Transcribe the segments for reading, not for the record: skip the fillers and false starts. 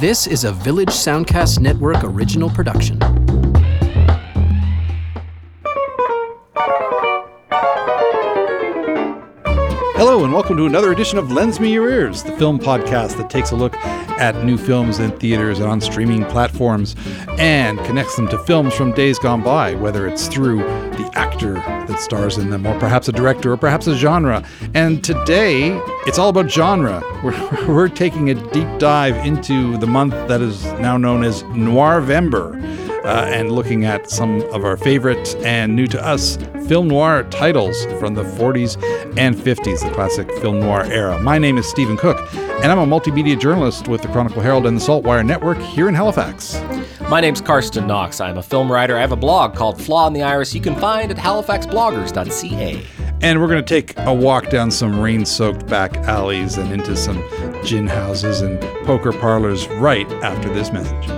This is a Village Soundcast Network original production. Hello and welcome to another edition of Lends Me Your Ears, the film podcast that takes a look at new films in theaters and on streaming platforms and connects them to films from days gone by, whether it's through the actor that stars in them or perhaps a director or perhaps a genre. And today, it's all about genre. We're taking a deep dive into the month that is now known as Noirvember. And looking at some of our favorite and new to us film noir titles from the 40s and 50s, the classic film noir era. My name is Stephen Cook, and I'm a multimedia journalist with the Chronicle Herald and the SaltWire Network here in Halifax. My name's Karsten Knox. I'm a film writer. I have a blog called Flaw in the Iris you can find at HalifaxBloggers.ca. And we're going to take a walk down some rain-soaked back alleys and into some gin houses and poker parlors right after this message.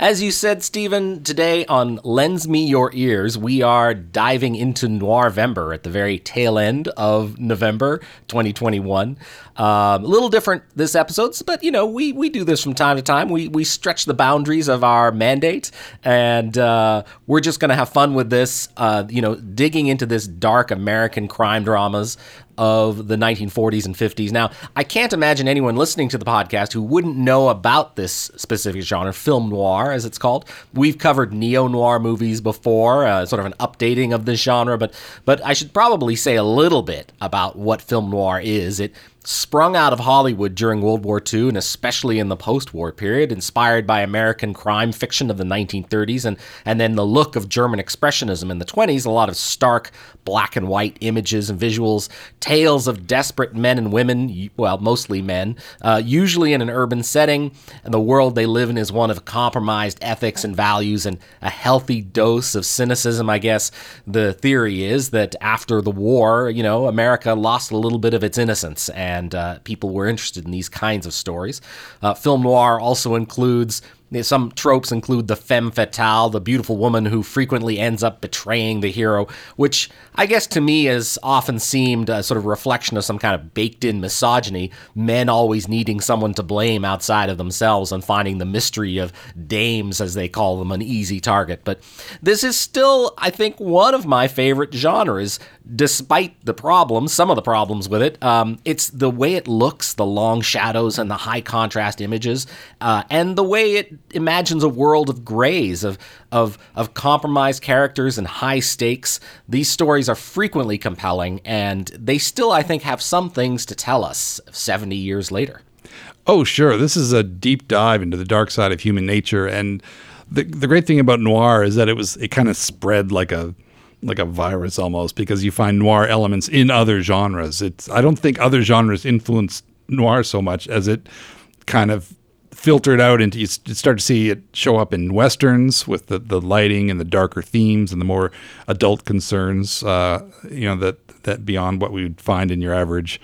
As you said, Stephen, today on Lends Me Your Ears, we are diving into Noirvember at the very tail end of November 2021. A little different this episode, but, you know, we do this from time to time. We stretch the boundaries of our mandate, and we're just going to have fun with this, you know, digging into this dark American crime dramas of the 1940s and 50s. Now, I can't imagine anyone listening to the podcast who wouldn't know about this specific genre, film noir, as it's called. We've covered neo-noir movies before, sort of an updating of this genre, but I should probably say a little bit about what film noir is. It sprung out of Hollywood during World War II, and especially in the post-war period, inspired by American crime fiction of the 1930s and then the look of German expressionism in the 20s, a lot of stark black and white images and visuals, tales of desperate men and women, well, mostly men, usually in an urban setting, and the world they live in is one of compromised ethics and values and a healthy dose of cynicism, I guess. The theory is that after the war, you know, America lost a little bit of its innocence, and people were interested in these kinds of stories. Film noir also includes, some tropes include the femme fatale, the beautiful woman who frequently ends up betraying the hero, which I guess to me has often seemed a sort of reflection of some kind of baked-in misogyny, men always needing someone to blame outside of themselves and finding the mystery of dames, as they call them, an easy target. But this is still, I think, one of my favorite genres, despite the problems, some of the problems with it. It's the way it looks, the long shadows and the high contrast images, and the way it imagines a world of grays, of compromised characters and high stakes. These stories are frequently compelling, and they still, I think, have some things to tell us 70 years later. Oh, sure. This is a deep dive into the dark side of human nature, and the great thing about noir is that it kind of spread like a virus almost, because you find noir elements in other genres. I don't think other genres influenced noir so much as it kind of filtered out into, you start to see it show up in Westerns with the lighting and the darker themes and the more adult concerns, you know, that beyond what we would find in your average,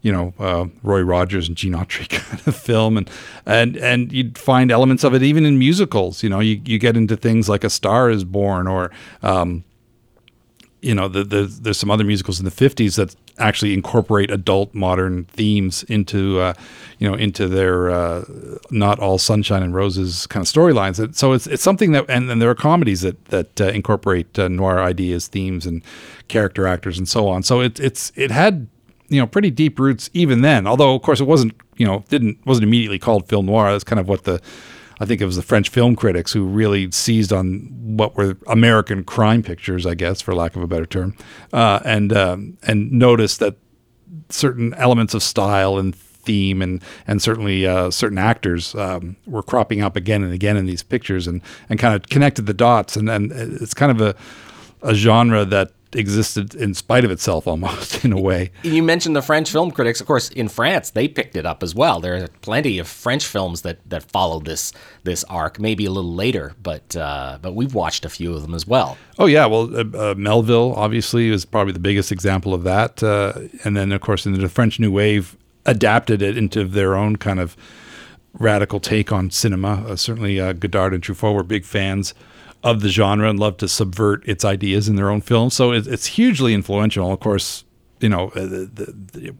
you know, Roy Rogers and Gene Autry kind of film. And you'd find elements of it even in musicals. You know, you get into things like A Star is Born, or, you know, there's some other musicals in the 50s that actually incorporate adult modern themes into, you know, into their not all sunshine and roses kind of storylines. So it's something that, and then there are comedies that incorporate noir ideas, themes, and character actors, and so on. So it had, you know, pretty deep roots even then. Although of course it wasn't, you know, wasn't immediately called film noir. That's kind of what I think it was the French film critics who really seized on what were American crime pictures, I guess, for lack of a better term, and noticed that certain elements of style and theme and certainly certain actors were cropping up again and again in these pictures and kind of connected the dots. And it's kind of a genre that existed in spite of itself almost, in a way. You mentioned the French film critics. Of course, in France, they picked it up as well. There are plenty of French films that followed this arc, maybe a little later, but we've watched a few of them as well. Oh, yeah. Well, Melville, obviously, is probably the biggest example of that. And then, of course, the French New Wave adapted it into their own kind of radical take on cinema. Certainly, Godard and Truffaut were big fans of the genre and love to subvert its ideas in their own films. So it's hugely influential. Of course, you know,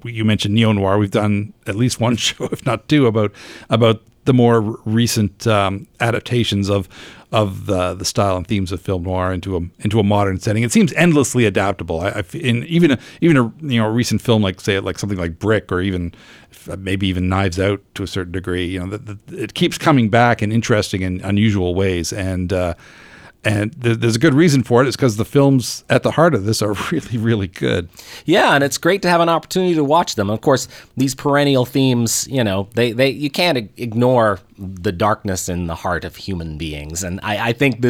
you mentioned neo-noir. We've done at least one show, if not two, about the more recent adaptations of the style and themes of film noir into a modern setting. It seems endlessly adaptable. Even a recent film like something like Brick, or even maybe even Knives Out to a certain degree. You know, it keeps coming back in interesting and unusual ways. And there's a good reason for it. It's because the films at the heart of this are really, really good. Yeah, and it's great to have an opportunity to watch them. Of course, these perennial themes, you know, you can't ignore the darkness in the heart of human beings. And I think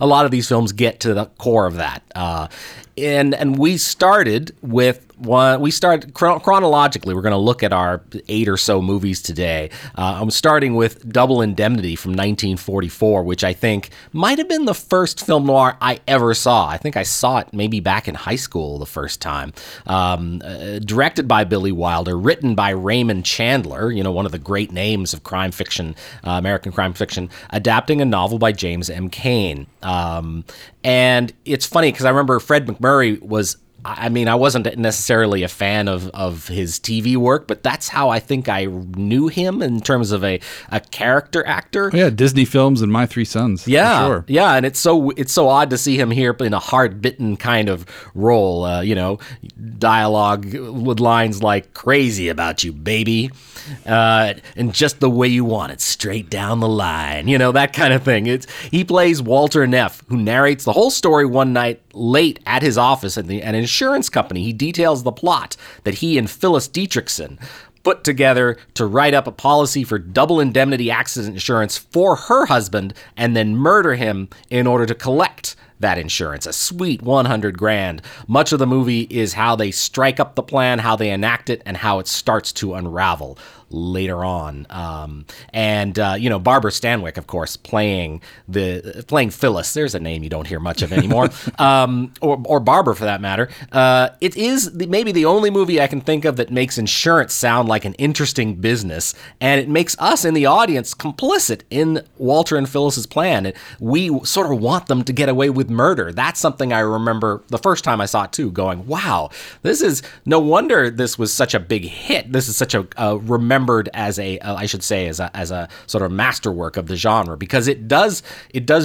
a lot of these films get to the core of that. And we started with one. We started chronologically. We're going to look at our 8 or so movies today. I'm starting with Double Indemnity from 1944, which I think might have been the first film noir I ever saw. I think I saw it maybe back in high school the first time. Directed by Billy Wilder, written by Raymond Chandler, you know, one of the great names of crime fiction, American crime fiction, adapting a novel by James M. Cain. And it's funny because I remember Fred McMurray I wasn't necessarily a fan of his TV work, but that's how I think I knew him in terms of a character actor. Oh, yeah, Disney films and My Three Sons. Yeah, sure. Yeah, and it's so odd to see him here in a hard-bitten kind of role, you know, dialogue with lines like, "Crazy about you, baby," and "just the way you want it, straight down the line," you know, that kind of thing. He plays Walter Neff, who narrates the whole story one night late at his office at an insurance company. He details the plot that he and Phyllis Dietrichson put together to write up a policy for double indemnity accident insurance for her husband and then murder him in order to collect that insurance, a sweet $100,000. Much of the movie is how they strike up the plan, how they enact it, and how it starts to unravel later on. You know, Barbara Stanwyck, of course, playing Phyllis. There's a name you don't hear much of anymore, or Barbara for that matter. It is maybe the only movie I can think of that makes insurance sound like an interesting business, and it makes us in the audience complicit in Walter and Phyllis's plan. We sort of want them to get away with murder. That's something I remember the first time I saw it too, going, wow, no wonder this was such a big hit. This is such a remembered as a sort of masterwork of the genre, because it does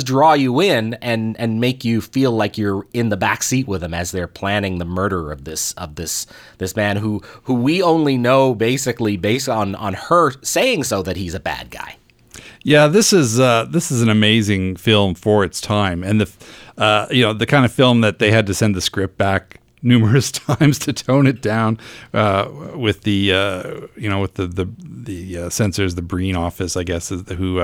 draw you in and make you feel like you're in the back seat with them as they're planning the murder of this man who we only know basically based on her saying so that he's a bad guy. Yeah, this is an amazing film for its time, and the kind of film that they had to send the script back numerous times to tone it down with the censors, the Breen office, I guess, who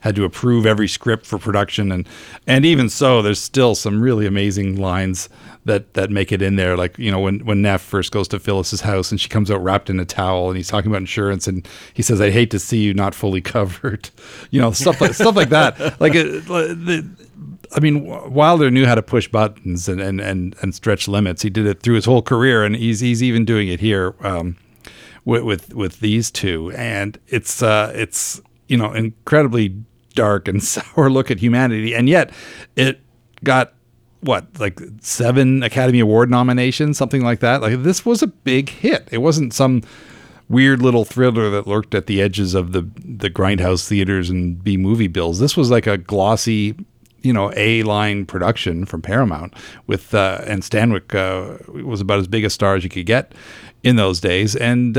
had to approve every script for production, and even so, there's still some really amazing lines that make it in there. Like, you know, when Neff first goes to Phyllis's house and she comes out wrapped in a towel and he's talking about insurance and he says, "I'd hate to see you not fully covered," you know, stuff like that. Like, Wilder knew how to push buttons and stretch limits. He did it through his whole career, and he's even doing it here with these two. And it's you know, incredibly dark and sour look at humanity, and yet it got, what, like 7 Academy Award nominations, something like that. Like, this was a big hit. It wasn't some weird little thriller that lurked at the edges of the grindhouse theaters and B movie bills. This was like a glossy, you know, A-line production from Paramount with and Stanwyck was about as big a star as you could get in those days, and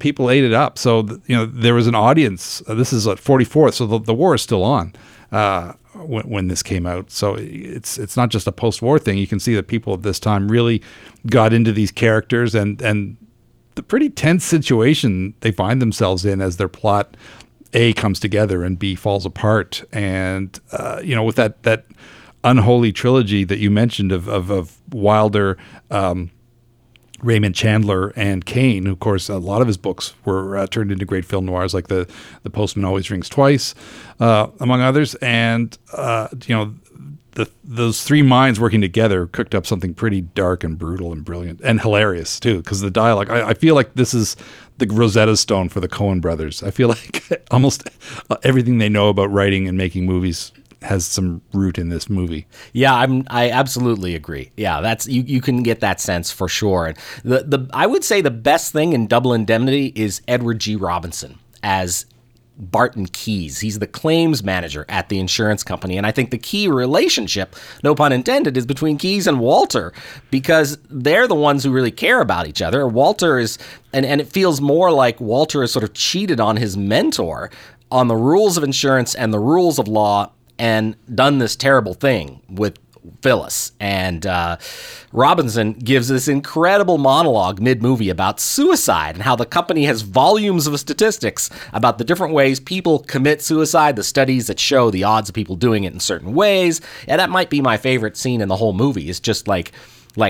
people ate it up. So you know, there was an audience. This is at 44th, so the war is still on when this came out. So it's not just a post-war thing. You can see that people at this time really got into these characters and the pretty tense situation they find themselves in as their plot A comes together and B falls apart. And you know, with that unholy trilogy that you mentioned of Wilder, Raymond Chandler, and Cain, of course, a lot of his books were turned into great film noirs, like The Postman Always Rings Twice, among others. And you know, those three minds working together cooked up something pretty dark and brutal and brilliant and hilarious too, because the dialogue, I feel like this is the Rosetta Stone for the Coen brothers. I feel like almost everything they know about writing and making movies has some root in this movie. Yeah, I absolutely agree. Yeah, that's you can get that sense for sure. And the I would say the best thing in Double Indemnity is Edward G. Robinson as Barton Keyes. He's the claims manager at the insurance company. And I think the key relationship, no pun intended, is between Keyes and Walter, because they're the ones who really care about each other. Walter is, and it feels more like Walter is sort of cheated on his mentor on the rules of insurance and the rules of law and done this terrible thing with Phyllis. And Robinson gives this incredible monologue mid-movie about suicide and how the company has volumes of statistics about the different ways people commit suicide, the studies that show the odds of people doing it in certain ways. And that might be my favorite scene in the whole movie. It's just like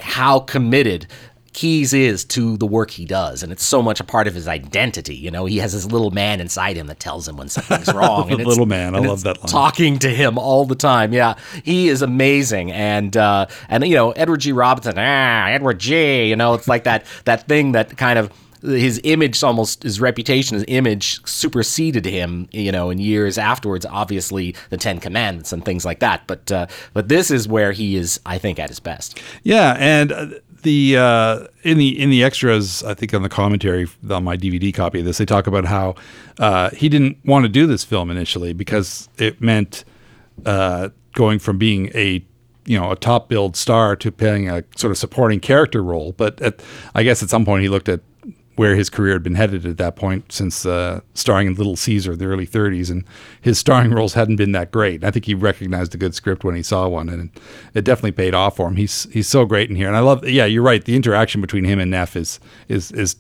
how committed Keyes is to the work he does, and it's so much a part of his identity. You know, he has this little man inside him that tells him when something's wrong. And little man, I love that line. Talking to him all the time. Yeah, he is amazing. And you know, Edward G. Robinson, Edward G. You know, it's like that thing that kind of his image, almost his reputation, his image superseded him. You know, in years afterwards, obviously the Ten Commandments and things like that. But this is where he is, I think, at his best. Yeah, and. In the extras, I think on the commentary on my DVD copy of this, they talk about how he didn't want to do this film initially because it meant going from being a top billed star to playing a sort of supporting character role. But I guess at some point he looked at where his career had been headed at that point, since starring in Little Caesar in the early 30s, and his starring roles hadn't been that great. I think he recognized a good script when he saw one, and it definitely paid off for him. He's so great in here, and I love. Yeah, you're right. The interaction between him and Neff is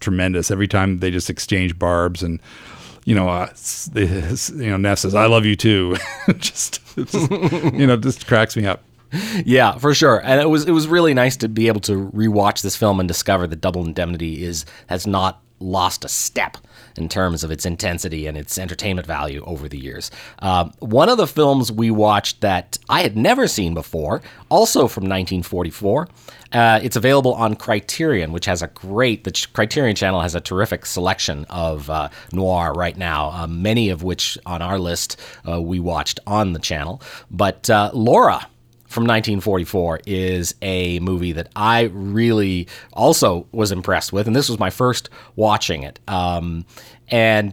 tremendous. Every time they just exchange barbs, and Neff says, "I love you too," just cracks me up. Yeah, for sure. And it was really nice to be able to rewatch this film and discover that Double Indemnity has not lost a step in terms of its intensity and its entertainment value over the years. One of the films we watched that I had never seen before, also from 1944, it's available on Criterion, which has the Criterion Channel has a terrific selection of noir right now, many of which on our list we watched on the channel. But Laura from 1944 is a movie that I really also was impressed with, and this was my first watching it. And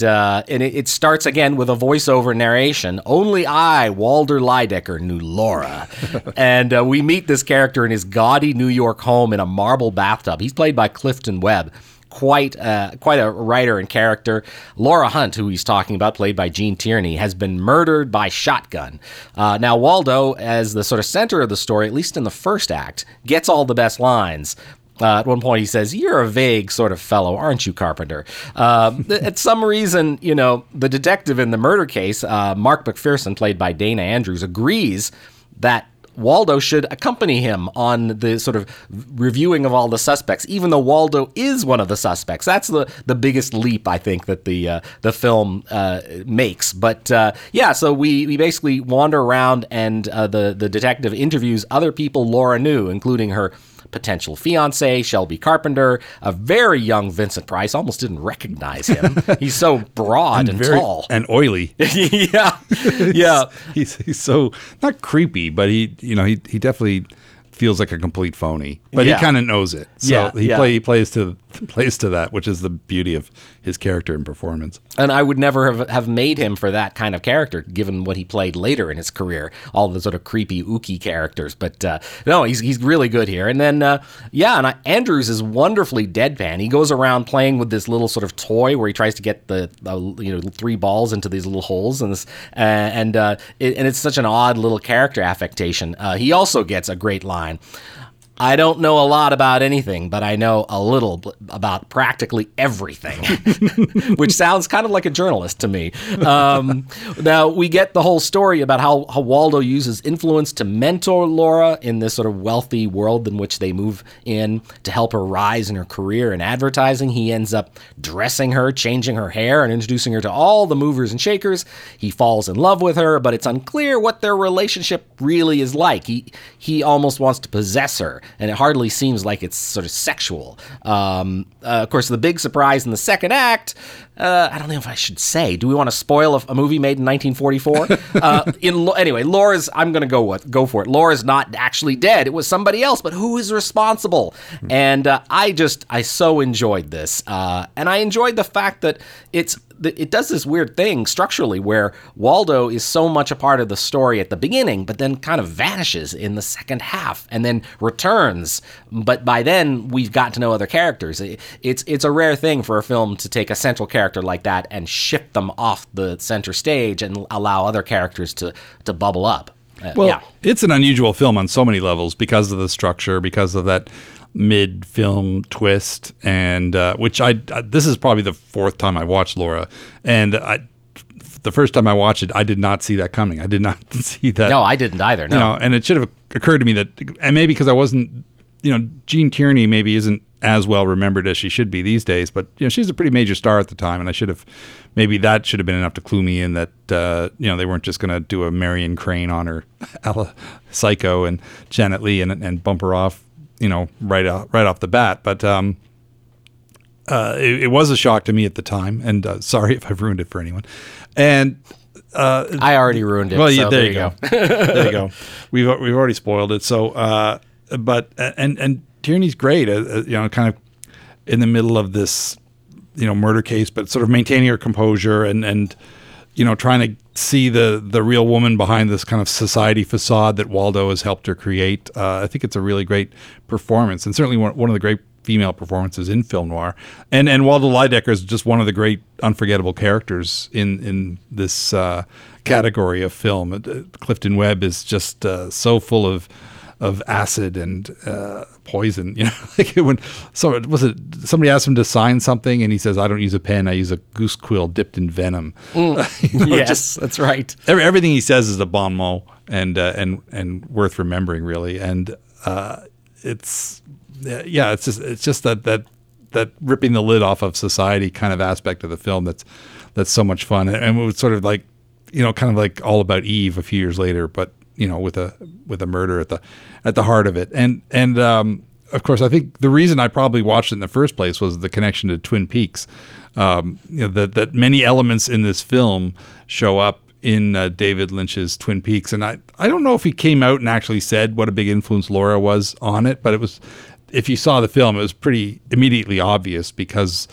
it starts again with a voiceover narration. Only I, Walter Lidecker, knew Laura. And we meet this character in his gaudy New York home in a marble bathtub. He's played by Clifton Webb. Quite a writer and character. Laura Hunt, who he's talking about, played by Gene Tierney, has been murdered by shotgun. Now, Waldo, as the sort of center of the story, at least in the first act, gets all the best lines. At one point, he says, "You're a vague sort of fellow, aren't you, Carpenter?" At some reason, the detective in the murder case, Mark McPherson, played by Dana Andrews, agrees that Waldo should accompany him on the sort of reviewing of all the suspects, even though Waldo is one of the suspects. That's the biggest leap, I think, that the film makes. But so we basically wander around, and the detective interviews other people Laura knew, including her potential fiance, Shelby Carpenter, a very young Vincent Price. Almost didn't recognize him. He's so broad and very tall and oily. Yeah, yeah. He's so not creepy, but he definitely feels like a complete phony. But he kind of knows it. So he plays to that, which is the beauty of his character and performance. And I would never have made him for that kind of character, given what he played later in his career, all the sort of creepy, ooky characters. But no, he's really good here. And then, Andrews is wonderfully deadpan. He goes around playing with this little sort of toy where he tries to get the three balls into these little holes, and it's such an odd little character affectation. He also gets a great line. I don't know a lot about anything, but I know a little about practically everything, which sounds kind of like a journalist to me. Now, we get the whole story about how Waldo uses influence to mentor Laura in this sort of wealthy world in which they move in to help her rise in her career in advertising. He ends up dressing her, changing her hair, and introducing her to all the movers and shakers. He falls in love with her, but it's unclear what their relationship really is like. He almost wants to possess her, and it hardly seems like it's sort of sexual. Of course, the big surprise in the second act I don't know if I should say. Do we want to spoil a movie made in 1944? Anyway, Laura's. I'm going to go for it. Laura's not actually dead. It was somebody else, but who is responsible? And I so enjoyed this, and I enjoyed the fact that it does this weird thing structurally where Waldo is so much a part of the story at the beginning, but then kind of vanishes in the second half and then returns. But by then we've got to know other characters. It's a rare thing for a film to take a central character like that and shift them off the center stage and allow other characters to bubble up. It's an unusual film on so many levels because of the structure, because of that mid-film twist, and which this is probably the fourth time I watched Laura, and the first time I watched it, I did not see that coming. I did not see that. No, I didn't either. No, you know, and it should have occurred to me that, and maybe because I wasn't, Gene Tierney maybe isn't as well remembered as she should be these days, but she's a pretty major star at the time, and I should have, maybe that should have been enough to clue me in that they weren't just going to do a Marion Crane on her, Ella Psycho and Janet Leigh and bump her off, right off the bat. But it was a shock to me at the time, and sorry if I've ruined it for anyone. And I already ruined it. Well, yeah, so there you go. There you go. We've already spoiled it. So, but Tierney's great. Kind of in the middle of this, murder case, but sort of maintaining her composure and trying to see the real woman behind this kind of society facade that Waldo has helped her create. I think it's a really great performance, and certainly one of the great female performances in film noir. And Waldo Lidecker is just one of the great unforgettable characters in this category of film. Clifton Webb is just so full of acid and poison, somebody asked him to sign something and he says, I don't use a pen, I use a goose quill dipped in venom. Yes, that's right. Everything he says is a bon mot and worth remembering, really. And it's just that ripping the lid off of society kind of aspect of the film that's so much fun. And it was sort of like, kind of like All About Eve a few years later, but with a murder at the heart of it. And of course, I think the reason I probably watched it in the first place was the connection to Twin Peaks. That many elements in this film show up in David Lynch's Twin Peaks. And I don't know if he came out and actually said what a big influence Laura was on it, but it was, if you saw the film, it was pretty immediately obvious because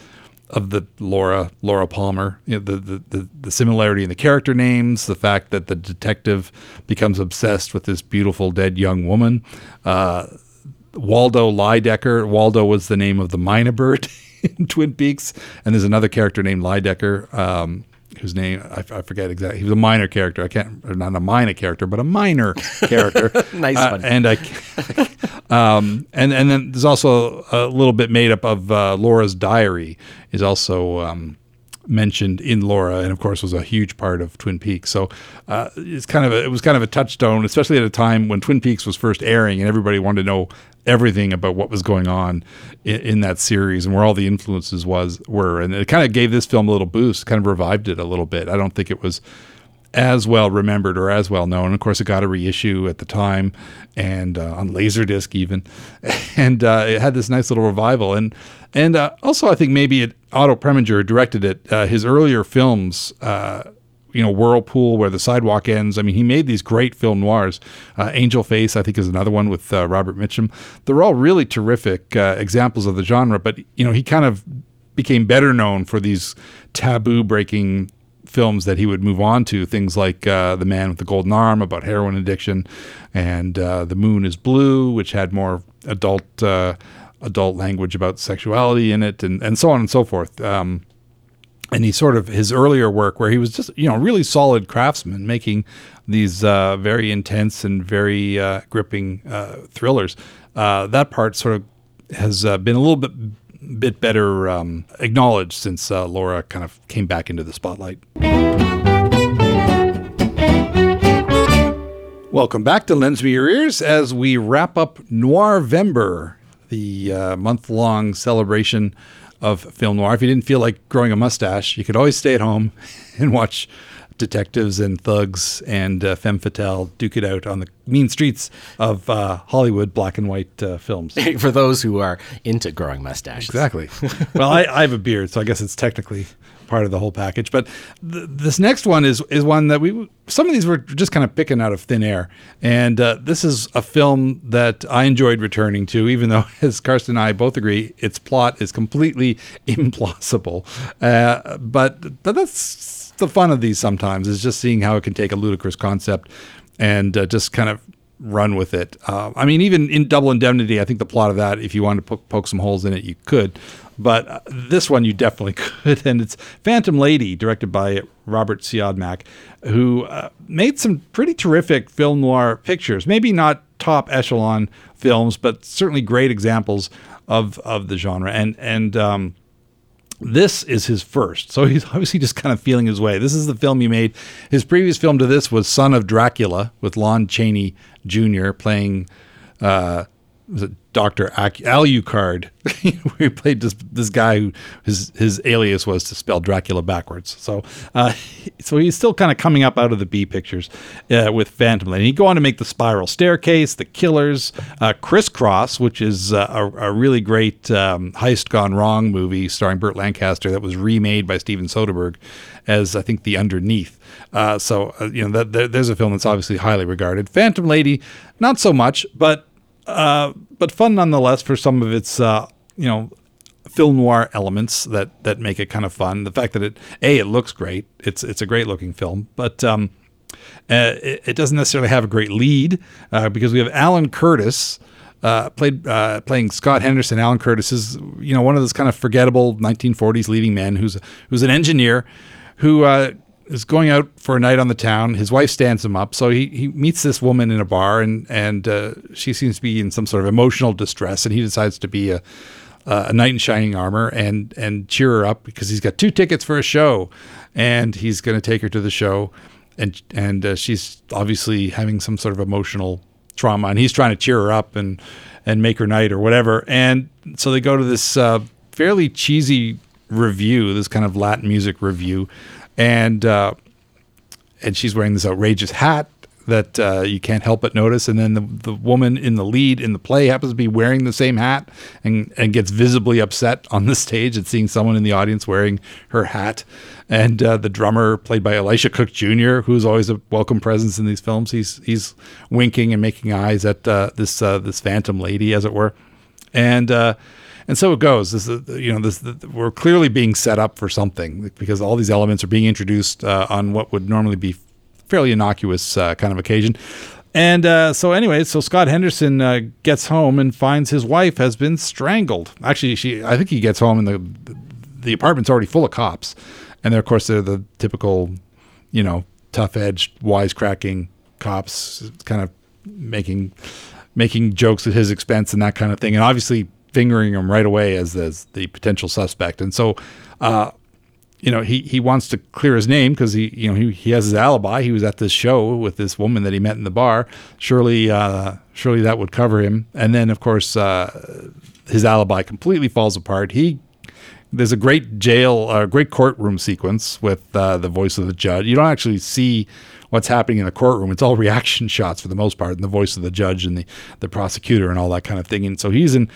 of the Laura Palmer, the similarity in the character names, the fact that the detective becomes obsessed with this beautiful dead young woman. Waldo Lidecker. Waldo was the name of the minor bird in Twin Peaks, and there's another character named Lidecker, whose name I forget exactly. He was a minor character. A minor character. Nice one. And and then there's also a little bit made up of Laura's diary is also mentioned in Laura, and of course was a huge part of Twin Peaks. So it was kind of a touchstone, especially at a time when Twin Peaks was first airing, and everybody wanted to know everything about what was going on in that series and where all the influences were. And it kind of gave this film a little boost, kind of revived it a little bit. I don't think it was as well remembered or as well known. Of course, it got a reissue at the time and on Laserdisc even. And it had this nice little revival. And also I think maybe Otto Preminger directed it. His earlier films, Whirlpool, Where the Sidewalk Ends. I mean, he made these great film noirs. Angel Face, I think, is another one with Robert Mitchum. They're all really terrific examples of the genre, but, he kind of became better known for these taboo-breaking films that he would move on to, things like The Man with the Golden Arm, about heroin addiction, and The Moon is Blue, which had more adult language about sexuality in it, and so on and so forth. And his earlier work where he was just, really solid craftsman making these very intense and very gripping thrillers. That part sort of has been a little bit better acknowledged since Laura kind of came back into the spotlight. Welcome back to Lends Me Your Ears as we wrap up Noirvember, the month-long celebration of film noir. If you didn't feel like growing a mustache, you could always stay at home and watch detectives and thugs and femme fatale duke it out on the mean streets of Hollywood black and white films. For those who are into growing mustaches. Exactly. Well, I have a beard, so I guess it's technically part of the whole package. But this next one is one that we, some of these were just kind of picking out of thin air. And this is a film that I enjoyed returning to, even though, as Karsten and I both agree, its plot is completely implausible. But that's the fun of these sometimes, is just seeing how it can take a ludicrous concept and just kind of run with it. I mean, even in Double Indemnity, I think the plot of that, if you wanted to poke some holes in it, you could. But this one you definitely could. And it's Phantom Lady, directed by Robert Siodmak, who made some pretty terrific film noir pictures. Maybe not top echelon films, but certainly great examples of the genre. And this is his first. So he's obviously just kind of feeling his way. This is the film he made. His previous film to this was Son of Dracula, with Lon Chaney Jr. playing... was it Dr. Alucard, where he played this guy who his alias was to spell Dracula backwards. So he's still kind of coming up out of the B pictures with Phantom Lady. He'd go on to make The Spiral Staircase, The Killers, Crisscross, which is a really great heist gone wrong movie starring Burt Lancaster that was remade by Steven Soderbergh as, I think, The Underneath. There's a film that's obviously highly regarded. Phantom Lady, not so much, but fun nonetheless for some of its film noir elements that make it kind of fun. The fact that it looks great, it's a great looking film, but it doesn't necessarily have a great lead because we have Alan Curtis playing Scott Henderson. Alan Curtis is one of those kind of forgettable 1940s leading men who's an engineer who is going out for a night on the town. His wife stands him up. So he meets this woman in a bar, and she seems to be in some sort of emotional distress, and he decides to be a knight in shining armor and cheer her up because he's got 2 tickets for a show, and he's going to take her to the show. And she's obviously having some sort of emotional trauma, and he's trying to cheer her up and make her night or whatever. And so they go to this fairly cheesy review, this kind of Latin music review, and she's wearing this outrageous hat that you can't help but notice. And then the woman in the lead in the play happens to be wearing the same hat and gets visibly upset on the stage at seeing someone in the audience wearing her hat. And the drummer, played by Elisha Cook Jr., who's always a welcome presence in these films, he's winking and making eyes at this Phantom Lady, as it were. And so it goes. We're clearly being set up for something, because all these elements are being introduced on what would normally be fairly innocuous kind of occasion. So Scott Henderson gets home and finds his wife has been strangled. Actually, I think he gets home and the apartment's already full of cops, and they're the typical, tough-edged, wisecracking cops, kind of making jokes at his expense and that kind of thing, and obviously fingering him right away as the potential suspect. And so, he wants to clear his name because he has his alibi. He was at this show with this woman that he met in the bar. Surely that would cover him. And then, of course, his alibi completely falls apart. There's a great great courtroom sequence with the voice of the judge. You don't actually see what's happening in the courtroom. It's all reaction shots for the most part, and the voice of the judge and the prosecutor and all that kind of thing. And so he's in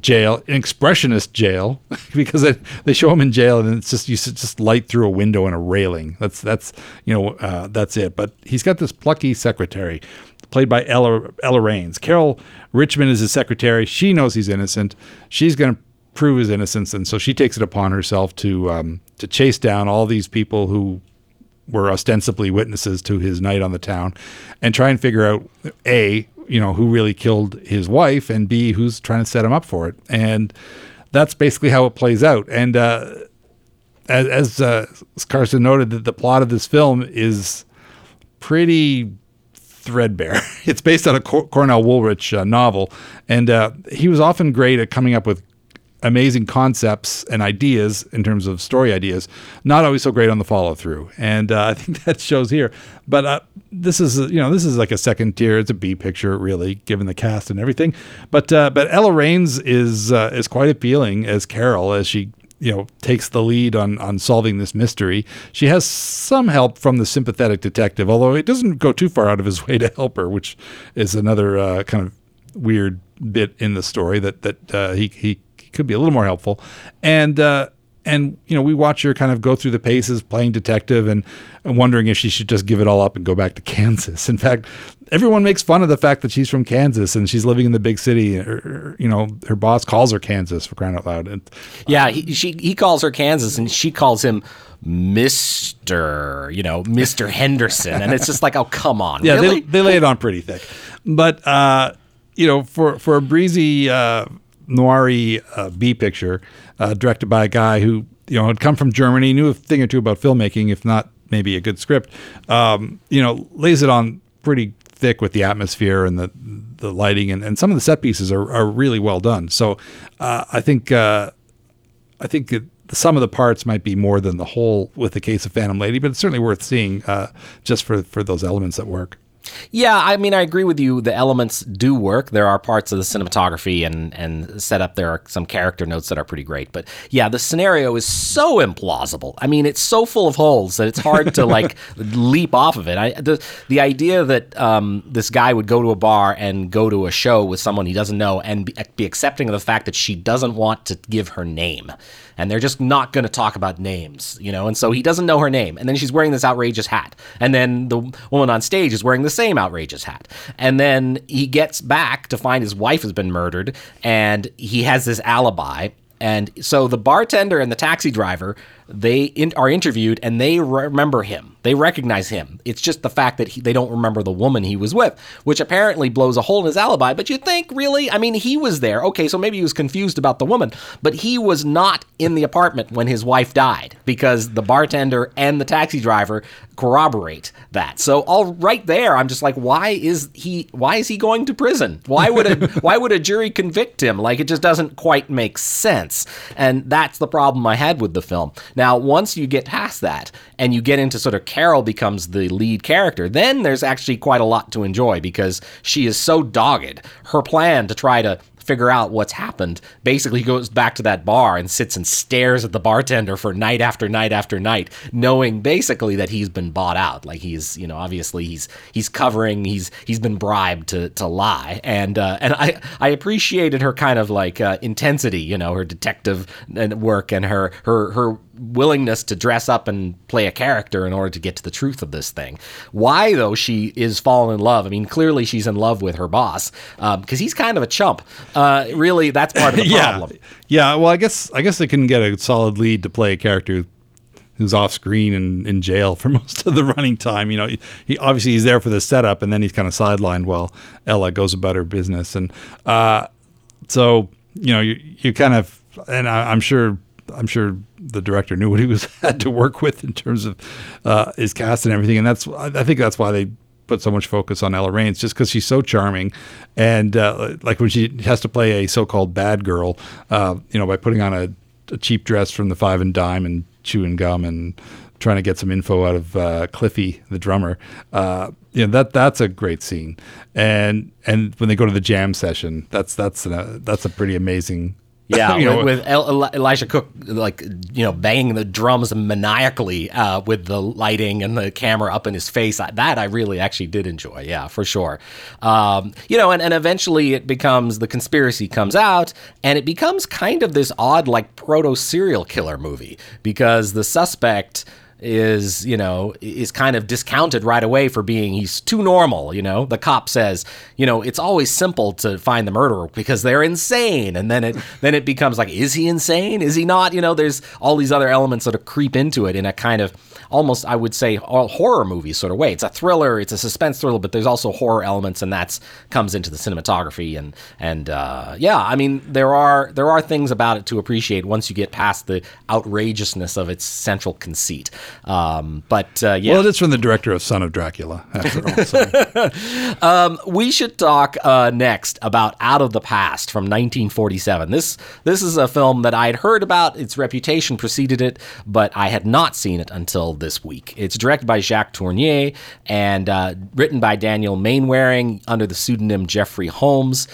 jail, an expressionist jail, because they show him in jail, and it's just, you just light through a window and a railing. That's it. But he's got this plucky secretary, played by Ella Raines. Carol Richmond is his secretary. She knows he's innocent. She's going to prove his innocence, and so she takes it upon herself to chase down all these people who were ostensibly witnesses to his night on the town, and try and figure out A, who really killed his wife, and B, who's trying to set him up for it. And that's basically how it plays out. And as Karsten noted, that the plot of this film is pretty threadbare. It's based on a Cornell Woolrich novel, and he was often great at coming up with amazing concepts and ideas in terms of story ideas, not always so great on the follow through. And I think that shows here, but this is like a second tier. It's a B picture, really, given the cast and everything. But Ella Raines is quite appealing as Carol, as she, takes the lead on solving this mystery. She has some help from the sympathetic detective, although it doesn't go too far out of his way to help her, which is another kind of weird bit in the story that he could be a little more helpful. And And, you know, we watch her kind of go through the paces playing detective and wondering if she should just give it all up and go back to Kansas. In fact, everyone makes fun of the fact that she's from Kansas and she's living in the big city. Her, you know, her boss calls her Kansas, for crying out loud. And, yeah, he calls her Kansas and she calls him Mr., you know, Mr. Henderson. And it's just like, oh, come on. Yeah, really? they lay it on pretty thick. But, you know, for a breezy noir-y B picture directed by a guy who, you know, had come from Germany, knew a thing or two about filmmaking, if not maybe a good script, you know, lays it on pretty thick with the atmosphere and the lighting, and some of the set pieces are really well done. So I think that the sum of the parts might be more than the whole with the case of Phantom Lady, but it's certainly worth seeing just for those elements that work. Yeah, I mean, I agree with you. The elements do work. There are parts of the cinematography and setup. There are some character notes that are pretty great. But yeah, the scenario is so implausible. I mean, it's so full of holes that it's hard to like leap off of it. The idea that this guy would go to a bar and go to a show with someone he doesn't know and be accepting of the fact that she doesn't want to give her name. And they're just not going to talk about names, you know. And so he doesn't know her name. And then she's wearing this outrageous hat. And then the woman on stage is wearing the same outrageous hat. And then he gets back to find his wife has been murdered, and he has this alibi. And so the bartender and the taxi driver, they are interviewed, and they remember him. They recognize him. It's just the fact that they don't remember the woman he was with, which apparently blows a hole in his alibi. But you think, really? I mean, he was there. Okay, so maybe he was confused about the woman, but he was not in the apartment when his wife died because the bartender and the taxi driver corroborate that. So all right there, I'm just like, why is he going to prison? Why would a jury convict him? Like, it just doesn't quite make sense. And that's the problem I had with the film. Now, once you get past that and you get into sort of Carol becomes the lead character, then there's actually quite a lot to enjoy because she is so dogged. Her plan to try to figure out what's happened basically goes back to that bar and sits and stares at the bartender for night after night after night, knowing basically that he's been bought out. Like, he's, you know, obviously he's covering, he's been bribed to lie. And and I appreciated her kind of like intensity, you know, her detective work and her willingness to dress up and play a character in order to get to the truth of this thing. Why, though, she is falling in love. I mean, clearly she's in love with her boss because he's kind of a chump. Really, that's part of the problem. Yeah, well, I guess they couldn't get a solid lead to play a character who's off screen and in jail for most of the running time. You know, he obviously he's there for the setup, and then he's kind of sidelined while Ella goes about her business. And so, you know, you kind of, and I'm sure the director knew what he had to work with in terms of his cast and everything. And I think that's why they put so much focus on Ella Raines, just because she's so charming. And like when she has to play a so-called bad girl, you know, by putting on a cheap dress from the Five and Dime and chewing gum and trying to get some info out of Cliffy, the drummer. You know, that's a great scene. And when they go to the jam session, that's a pretty amazing. Yeah, you know, with Elijah Cook, like, you know, banging the drums maniacally with the lighting and the camera up in his face. That I really actually did enjoy. Yeah, for sure. You know, and eventually it becomes the conspiracy comes out, and it becomes kind of this odd, like, proto serial killer movie because the suspect is, you know, is kind of discounted right away for being, he's too normal, you know. The cop says, you know, it's always simple to find the murderer because they're insane. And then it becomes like, is he insane? Is he not? You know, there's all these other elements that creep into it in a kind of almost, I would say, horror movie sort of way. It's a thriller, it's a suspense thriller, but there's also horror elements, and that comes into the cinematography. And yeah, I mean, there are things about it to appreciate once you get past the outrageousness of its central conceit. Yeah. Well, it is from the director of Son of Dracula, after all. So. We should talk next about Out of the Past from 1947. This is a film that I had heard about. Its reputation preceded it, but I had not seen it until this week. It's directed by Jacques Tourneur and written by Daniel Mainwaring under the pseudonym Jeffrey Holmes.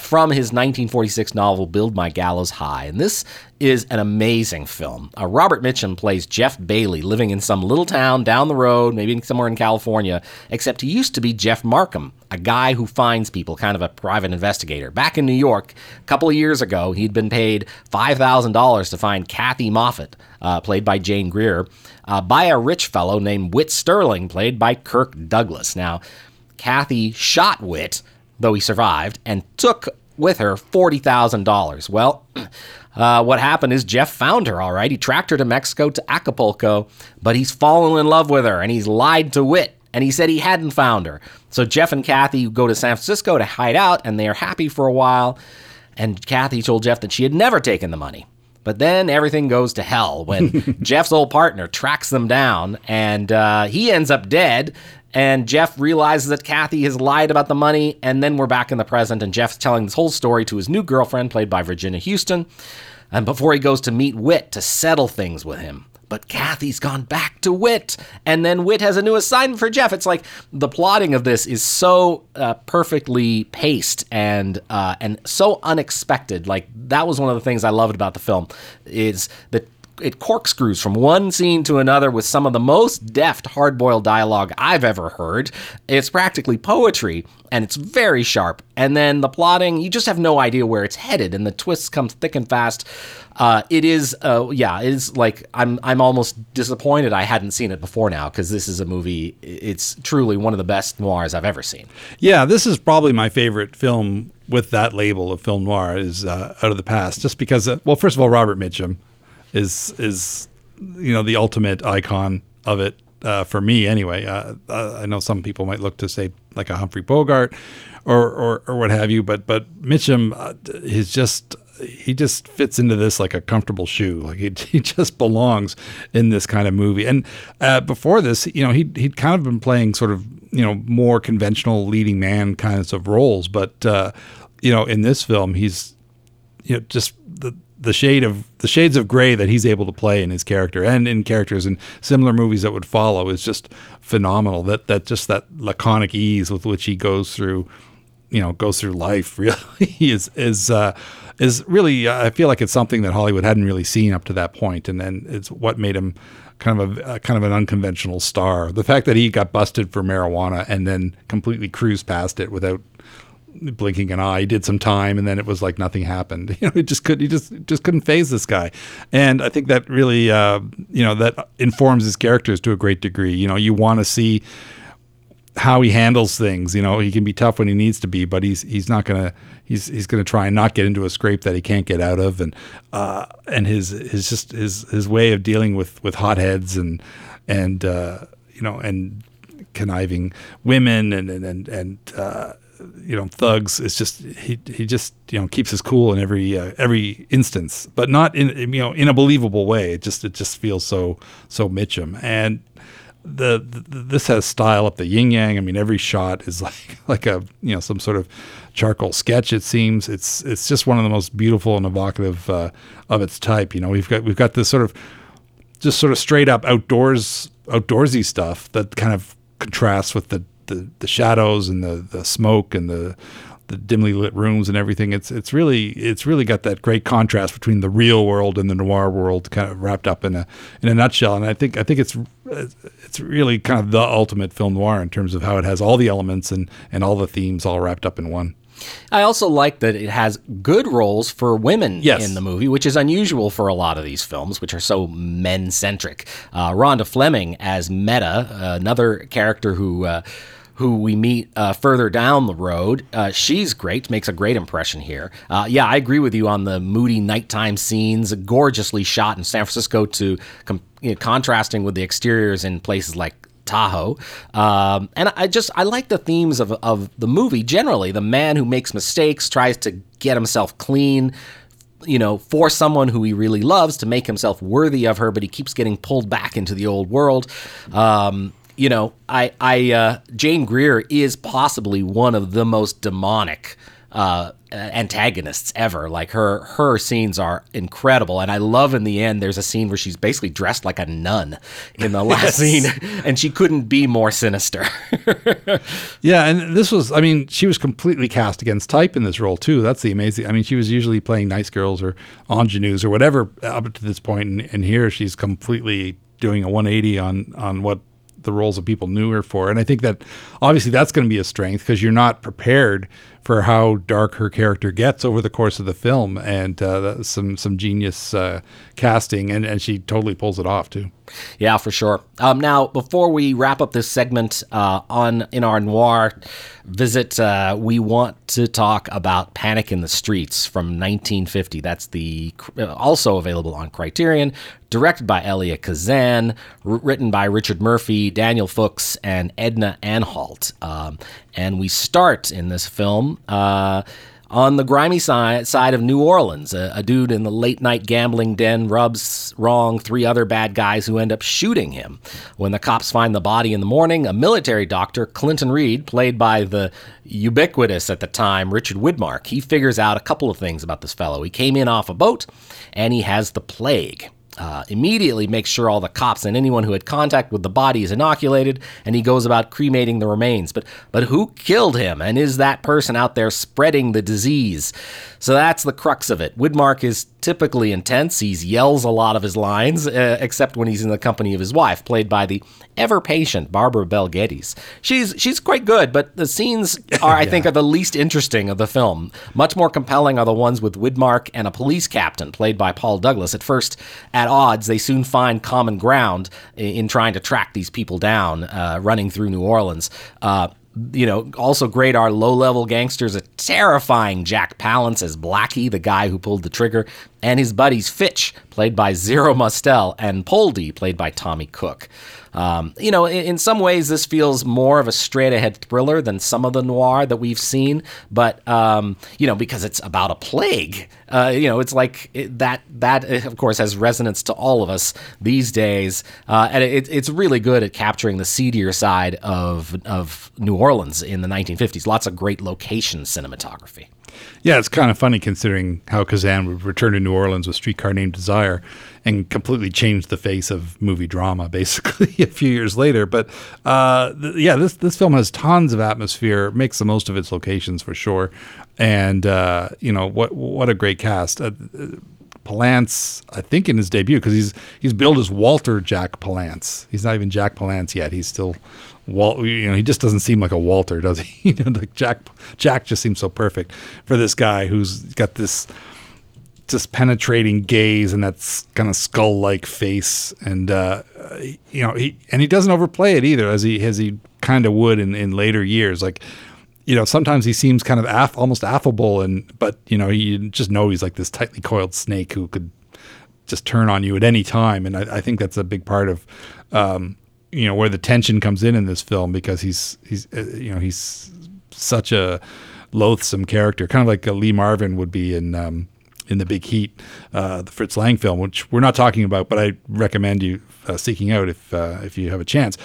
from his 1946 novel Build My Gallows High. And this is an amazing film. Robert Mitchum plays Jeff Bailey, living in some little town down the road, maybe somewhere in California, except he used to be Jeff Markham, a guy who finds people, kind of a private investigator. Back in New York, a couple of years ago, he'd been paid $5,000 to find Kathy Moffitt, played by Jane Greer, by a rich fellow named Whit Sterling, played by Kirk Douglas. Now, Kathy shot Whit, though he survived, and took with her $40,000. Well, what happened is Jeff found her, all right. He tracked her to Mexico, to Acapulco, but he's fallen in love with her, and he's lied to Whit, and he said he hadn't found her. So Jeff and Kathy go to San Francisco to hide out, and they are happy for a while, and Kathy told Jeff that she had never taken the money. But then everything goes to hell when Jeff's old partner tracks them down, and he ends up dead. And Jeff realizes that Kathy has lied about the money, and then we're back in the present, and Jeff's telling this whole story to his new girlfriend, played by Virginia Houston, and before he goes to meet Whit to settle things with him. But Kathy's gone back to Whit, and then Whit has a new assignment for Jeff. It's like the plotting of this is so perfectly paced and so unexpected. Like, that was one of the things I loved about the film, is that it corkscrews from one scene to another with some of the most deft, hard-boiled dialogue I've ever heard. It's practically poetry, and it's very sharp. And then the plotting, you just have no idea where it's headed, and the twists come thick and fast. It is like, I'm almost disappointed I hadn't seen it before now, because this is a movie, it's truly one of the best noirs I've ever seen. Yeah, this is probably my favorite film with that label of film noir, is Out of the Past, just because, well, first of all, Robert Mitchum is the ultimate icon of it, for me anyway. I know some people might look to, say, like a Humphrey Bogart or what have you, but Mitchum, he just fits into this like a comfortable shoe. Like he just belongs in this kind of movie. And before this, he'd kind of been playing sort of more conventional leading man kinds of roles, but in this film he's just the shades of gray that he's able to play in his character and in characters in similar movies that would follow is just phenomenal. That laconic ease with which he goes through life really is really, I feel like it's something that Hollywood hadn't really seen up to that point, and then it's what made him kind of an unconventional star. The fact that he got busted for marijuana and then completely cruised past it without blinking an eye, he did some time, and then it was like nothing happened. He just couldn't phase this guy, and I think that really, that informs his characters to a great degree. You want to see how he handles things. He can be tough when he needs to be, but he's gonna try and not get into a scrape that he can't get out of, and his way of dealing with hotheads and conniving women and thugs. It's just he just keeps his cool in every instance, but not in a believable way. It just feels so Mitchum, and this has style up the yin yang. I mean, every shot is like a some sort of charcoal sketch. It seems it's just one of the most beautiful and evocative of its type. We've got this sort of straight up outdoorsy stuff that kind of contrasts with the shadows and the smoke and the dimly lit rooms and everything. It's really got that great contrast between the real world and the noir world, kind of wrapped up in a nutshell. And I think it's really kind of the ultimate film noir in terms of how it has all the elements and all the themes all wrapped up in one. I also like that it has good roles for women in the movie, which is unusual for a lot of these films, which are so men-centric. Rhonda Fleming as Meta, another character who we meet further down the road. She's great, makes a great impression here. I agree with you on the moody nighttime scenes, gorgeously shot in San Francisco to contrasting with the exteriors in places like Tahoe. And I like the themes of the movie generally. The man who makes mistakes, tries to get himself clean, for someone who he really loves, to make himself worthy of her, but he keeps getting pulled back into the old world. Jane Greer is possibly one of the most demonic antagonists ever. Like her scenes are incredible, and I love in the end there's a scene where she's basically dressed like a nun in the last scene, and she couldn't be more sinister. Yeah, and this was, I mean, she was completely cast against type in this role too. That's the amazing, I mean, she was usually playing nice girls or ingenues or whatever up to this point, and here she's completely doing a 180 on what the roles of people knew her for. And I think that obviously that's going to be a strength, because you're not prepared for how dark her character gets over the course of the film, and some genius casting, and she totally pulls it off too. Yeah, for sure. Now, before we wrap up this segment in our noir visit, we want to talk about Panic in the Streets from 1950. That's also available on Criterion, directed by Elia Kazan, written by Richard Murphy, Daniel Fuchs, and Edna Anhalt. And we start in this film on the grimy side of New Orleans. A dude in the late-night gambling den rubs wrong three other bad guys who end up shooting him. When the cops find the body in the morning, a military doctor, Clinton Reed, played by the ubiquitous at the time Richard Widmark, he figures out a couple of things about this fellow. He came in off a boat, and he has the plague. Immediately makes sure all the cops and anyone who had contact with the body is inoculated, and he goes about cremating the remains. But who killed him, and is that person out there spreading the disease? So that's the crux of it. Widmark is typically intense. He yells a lot of his lines, except when he's in the company of his wife, played by the ever-patient Barbara Bel Geddes. She's quite good, but the scenes are, I think, are the least interesting of the film. Much more compelling are the ones with Widmark and a police captain, played by Paul Douglas. At first, at odds, they soon find common ground in trying to track these people down, running through New Orleans. Also great are low-level gangsters, a terrifying Jack Palance as Blackie, the guy who pulled the trigger, and his buddies Fitch, played by Zero Mostel, and Poldy, played by Tommy Cook. In some ways, this feels more of a straight-ahead thriller than some of the noir that we've seen, but, because it's about a plague. It's like that, of course, has resonance to all of us these days, and it's really good at capturing the seedier side of New Orleans in the 1950s. Lots of great location cinematography. Yeah, it's kind of funny considering how Kazan would return to New Orleans with Streetcar Named Desire and completely change the face of movie drama, basically, a few years later. But this film has tons of atmosphere, makes the most of its locations for sure. And, what a great cast. Palance, I think, in his debut, because he's billed as Walter Jack Palance. He's not even Jack Palance yet. He's still Walt. He just doesn't seem like a Walter, does he? Like Jack just seems so perfect for this guy who's got this just penetrating gaze and that kind of skull-like face, and he doesn't overplay it either, as he kind of would in later years, like. Sometimes he seems kind of almost affable, but you just know he's like this tightly coiled snake who could just turn on you at any time. And I think that's a big part of, where the tension comes in this film, because he's such a loathsome character, kind of like Lee Marvin would be in The Big Heat, the Fritz Lang film, which we're not talking about, but I recommend you seeking out if you have a chance.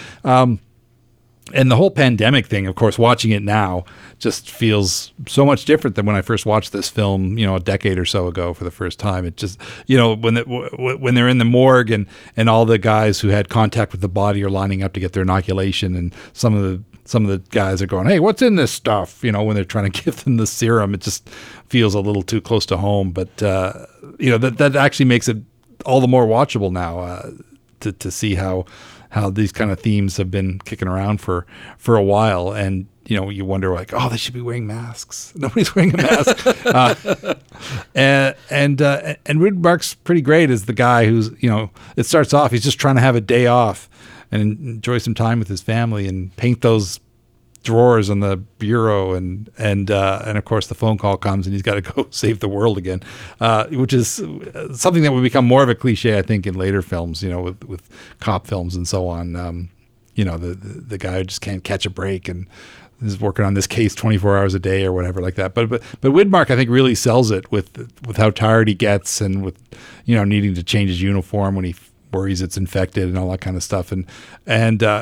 And the whole pandemic thing, of course, watching it now just feels so much different than when I first watched this film, a decade or so ago for the first time. It just, when they're in the morgue and all the guys who had contact with the body are lining up to get their inoculation, and some of the guys are going, "Hey, what's in this stuff?" When they're trying to give them the serum, it just feels a little too close to home. But that actually makes it all the more watchable now to see how these kind of themes have been kicking around for a while. And, you wonder, like, oh, they should be wearing masks. Nobody's wearing a mask. And Widmark's pretty great as the guy who's, it starts off, he's just trying to have a day off and enjoy some time with his family and paint those drawers on the bureau. And of course the phone call comes and he's got to go save the world again, which is something that would become more of a cliche, I think, in later films, with cop films and so on. The guy who just can't catch a break and is working on this case 24 hours a day or whatever like that. But Widmark, I think, really sells it with how tired he gets and with, needing to change his uniform when he worries it's infected and all that kind of stuff, and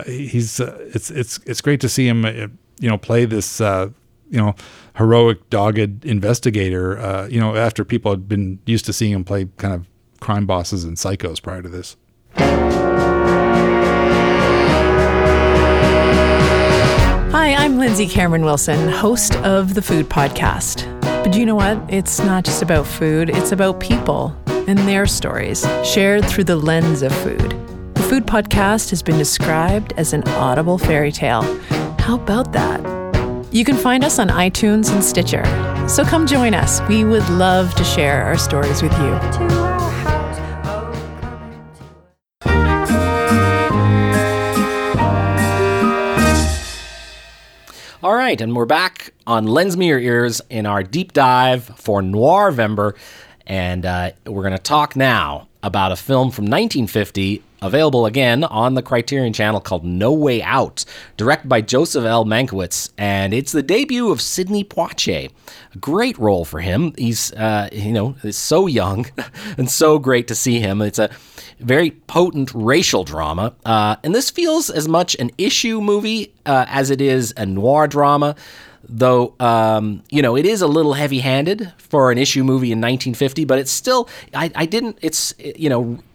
he's it's great to see him play this heroic, dogged investigator, after people had been used to seeing him play kind of crime bosses and psychos prior to this. Hi, I'm Lindsay Cameron Wilson, host of the Food Podcast. But you know what? It's not just about food, it's about people and their stories, shared through the lens of food. The Food Podcast has been described as an audible fairy tale. How about that? You can find us on iTunes and Stitcher. So come join us. We would love to share our stories with you. All right, and we're back on Lends Me Your Ears in our deep dive for Noirvember, and we're going to talk now about a film from 1950, available again on the Criterion Channel, called No Way Out, directed by Joseph L. Mankiewicz, and it's the debut of Sidney Poitier. A great role for him. He's, he's so young, and so great to see him. It's a very potent racial drama, and this feels as much an issue movie as it is a noir drama, though, it is a little heavy-handed for an issue movie in 1950, but it's still,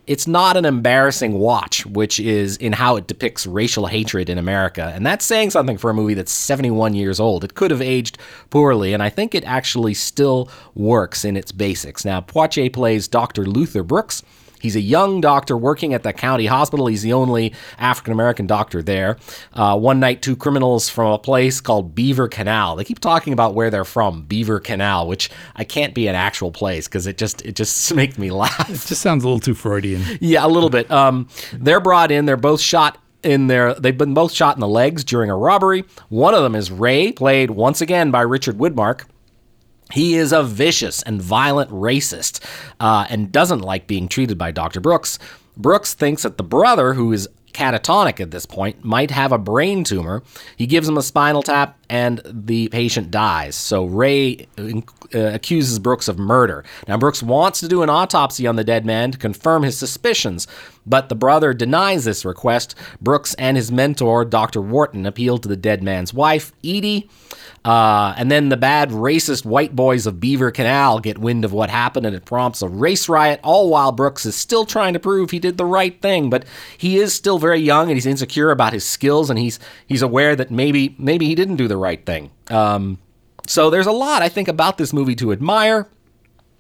it's not an embarrassing watch, which is in how it depicts racial hatred in America. And that's saying something for a movie that's 71 years old. It could have aged poorly, and I think it actually still works in its basics. Now, Poitier plays Dr. Luther Brooks. He's a young doctor working at the county hospital. He's the only African-American doctor there. One night, two criminals from a place called Beaver Canal. They keep talking about where they're from, Beaver Canal, which I can't be an actual place because it just makes me laugh. It just sounds a little too Freudian. Yeah, a little bit. They're brought in. They're both shot in there. They've been both shot in the legs during a robbery. One of them is Ray, played once again by Richard Widmark. He is a vicious and violent racist and doesn't like being treated by Dr. Brooks. Brooks thinks that the brother, who is catatonic at this point, might have a brain tumor. He gives him a spinal tap, and the patient dies. So Ray accuses Brooks of murder. Now, Brooks wants to do an autopsy on the dead man to confirm his suspicions, but the brother denies this request. Brooks and his mentor, Dr. Wharton, appeal to the dead man's wife, Edie, and then the bad racist white boys of Beaver Canal get wind of what happened, and it prompts a race riot, all while Brooks is still trying to prove he did the right thing, but he is still very young, and he's insecure about his skills, and he's aware that maybe he didn't do the right thing. So there's a lot, I think, about this movie to admire.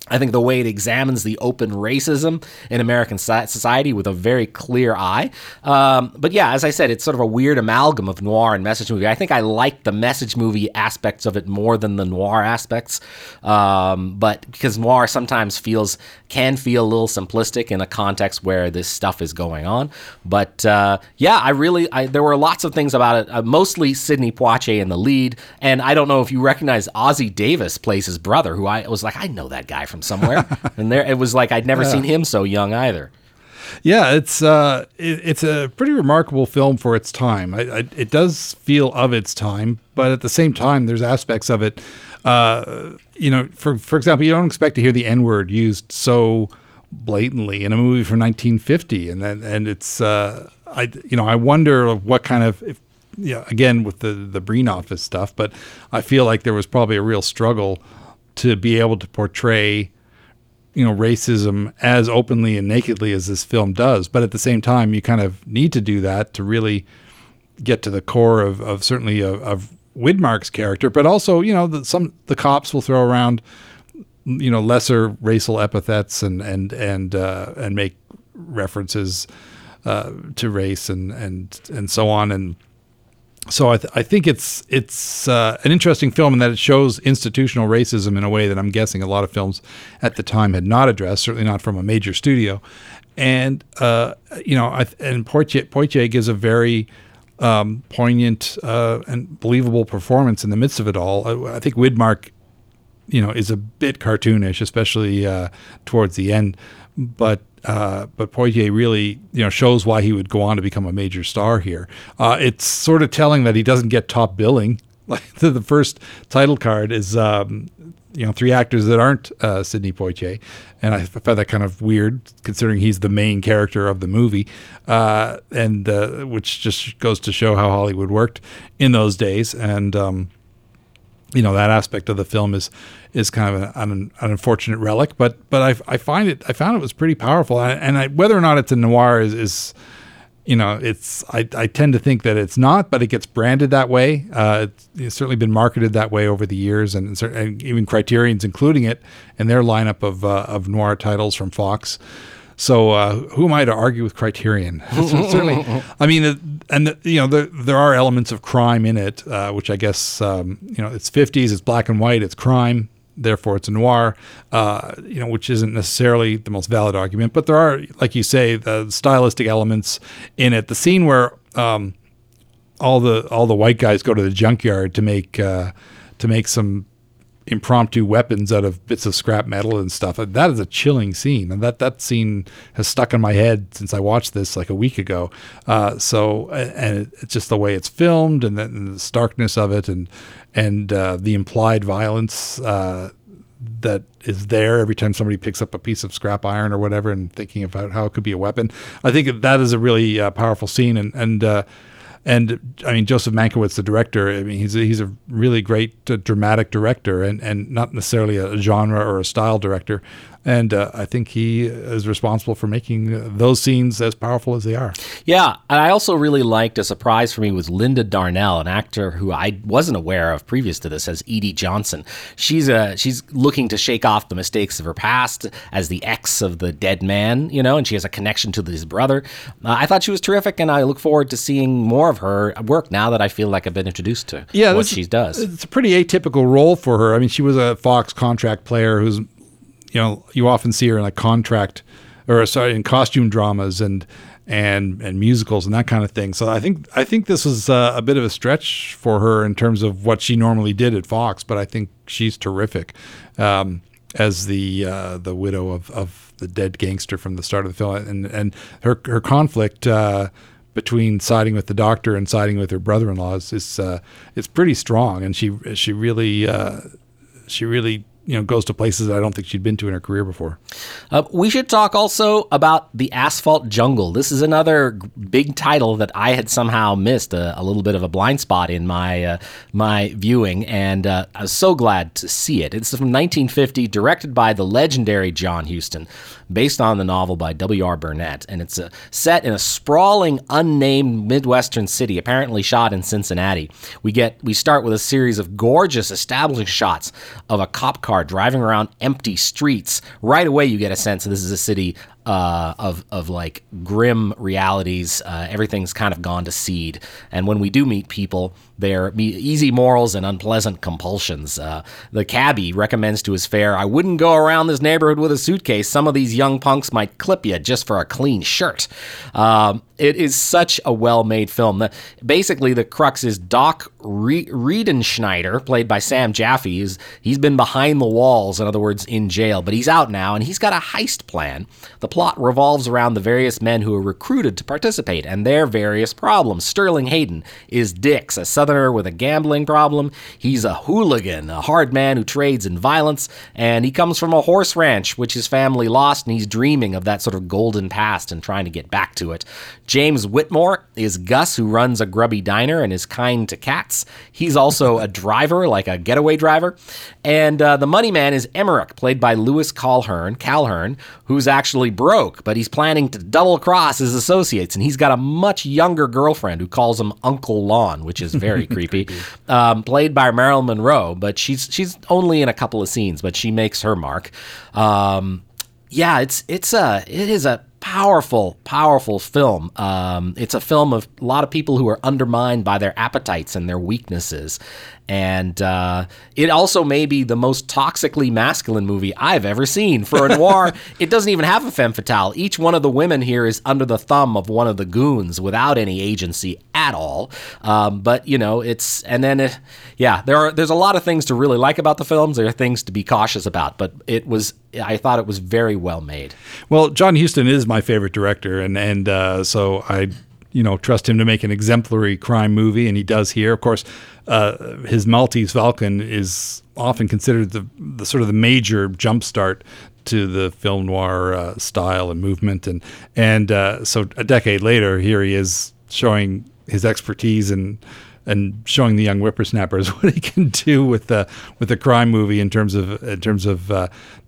I think the way it examines the open racism in American society with a very clear eye. But yeah, as I said, it's sort of a weird amalgam of noir and message movie. I think I like the message movie aspects of it more than the noir aspects. But because noir sometimes can feel a little simplistic in a context where this stuff is going on. But there were lots of things about it, mostly Sidney Poitier in the lead. And I don't know if you recognize Ossie Davis plays his brother, who I was like, I know that guy from somewhere. And there it was like I'd never seen him so young either. Yeah, it's a pretty remarkable film for its time. It does feel of its time, but at the same time, there's aspects of it. For example, you don't expect to hear the N-word used so blatantly in a movie from 1950, and it's I wonder what kind of again with the Breen office stuff, but I feel like there was probably a real struggle to be able to portray, racism as openly and nakedly as this film does. But at the same time, you kind of need to do that to really get to the core of certainly of Widmark's character, but also, the cops will throw around, lesser racial epithets and make references to race and so on. And so I think it's an interesting film in that it shows institutional racism in a way that I'm guessing a lot of films at the time had not addressed, certainly not from a major studio. And and Poitier gives a very poignant and believable performance in the midst of it all. I think Widmark, is a bit cartoonish, especially towards the end, but Poitier really, shows why he would go on to become a major star here. It's sort of telling that he doesn't get top billing. Like the first title card is, three actors that aren't Sidney Poitier, and I found that kind of weird considering he's the main character of the movie, which just goes to show how Hollywood worked in those days. And you know, that aspect of the film is kind of an unfortunate relic, but I found it was pretty powerful. And whether or not it's a noir is you know, I tend to think that it's not, but it gets branded that way. It's certainly been marketed that way over the years, and even Criterion's including it in their lineup of noir titles from Fox. So who am I to argue with Criterion? Certainly, I mean, there are elements of crime in it, which I guess it's 50s, it's black and white, it's crime. Therefore, it's a noir, which isn't necessarily the most valid argument. But there are, like you say, the stylistic elements in it. The scene where all the white guys go to the junkyard to make some impromptu weapons out of bits of scrap metal and stuff. That is a chilling scene, and that scene has stuck in my head since I watched this like a week ago. It's just the way it's filmed, and the starkness of it, and the implied violence that is there every time somebody picks up a piece of scrap iron or whatever, and thinking about how it could be a weapon. I think that is a really powerful scene, and I mean, Joseph Mankiewicz, the director, I mean, he's a really great dramatic director, and not necessarily a genre or a style director. And I think he is responsible for making those scenes as powerful as they are. Yeah, and I also really liked, a surprise for me, was Linda Darnell, an actor who I wasn't aware of previous to this, as Edie Johnson. She's looking to shake off the mistakes of her past as the ex of the dead man, you know, and she has a connection to his brother. I thought she was terrific, and I look forward to seeing more of her work now that I feel like I've been introduced to what she does. It's a pretty atypical role for her. I mean, she was a Fox contract player who's, you know, you often see her in in costume dramas and musicals and that kind of thing. So I think this was a bit of a stretch for her in terms of what she normally did at Fox, but I think she's terrific as the widow of the dead gangster from the start of the film, and her conflict between siding with the doctor and siding with her brother-in-law is pretty strong, and she really goes to places that I don't think she'd been to in her career before. We should talk also about The Asphalt Jungle. This is another big title that I had somehow missed, a little bit of a blind spot in my viewing, and I was so glad to see it. It's from 1950, directed by the legendary John Huston, based on the novel by W.R. Burnett, and it's set in a sprawling, unnamed Midwestern city, apparently shot in Cincinnati. We start with a series of gorgeous establishing shots of a cop car driving around empty streets. Right away, you get a sense that this is a city of like grim realities. Everything's kind of gone to seed, and when we do meet people, they're easy morals and unpleasant compulsions. The cabbie recommends to his fare, "I wouldn't go around this neighborhood with a suitcase. Some of these young punks might clip you just for a clean shirt." It is such a well-made film. Basically, the crux is Doc Riedenschneider, played by Sam Jaffe. He's been behind the walls, in other words, in jail, but he's out now, and he's got a heist plan. The plot revolves around the various men who are recruited to participate and their various problems. Sterling Hayden is Dix, a southerner with a gambling problem. He's a hooligan, a hard man who trades in violence, and he comes from a horse ranch which his family lost, and he's dreaming of that sort of golden past and trying to get back to it. James Whitmore is Gus, who runs a grubby diner and is kind to cats. He's also a driver, like a getaway driver. And the money man is Emmerich, played by Lewis Calhern, who's actually broke, but he's planning to double-cross his associates, and he's got a much younger girlfriend who calls him Uncle Lon, which is very creepy. Played by Marilyn Monroe, but she's only in a couple of scenes, but she makes her mark. It is a powerful film. It's a film of a lot of people who are undermined by their appetites and their weaknesses. And it also may be the most toxically masculine movie I've ever seen. For a noir, it doesn't even have a femme fatale. Each one of the women here is under the thumb of one of the goons without any agency at all. There's a lot of things to really like about the films. There are things to be cautious about, but I thought it was very well made. Well, John Huston is my favorite director, and so I trust him to make an exemplary crime movie, and he does here. Of course, his Maltese Falcon is often considered the sort of the major jumpstart to the film noir style and movement, and so a decade later, here he is showing his expertise and and showing the young whippersnappers what he can do with a crime movie in terms of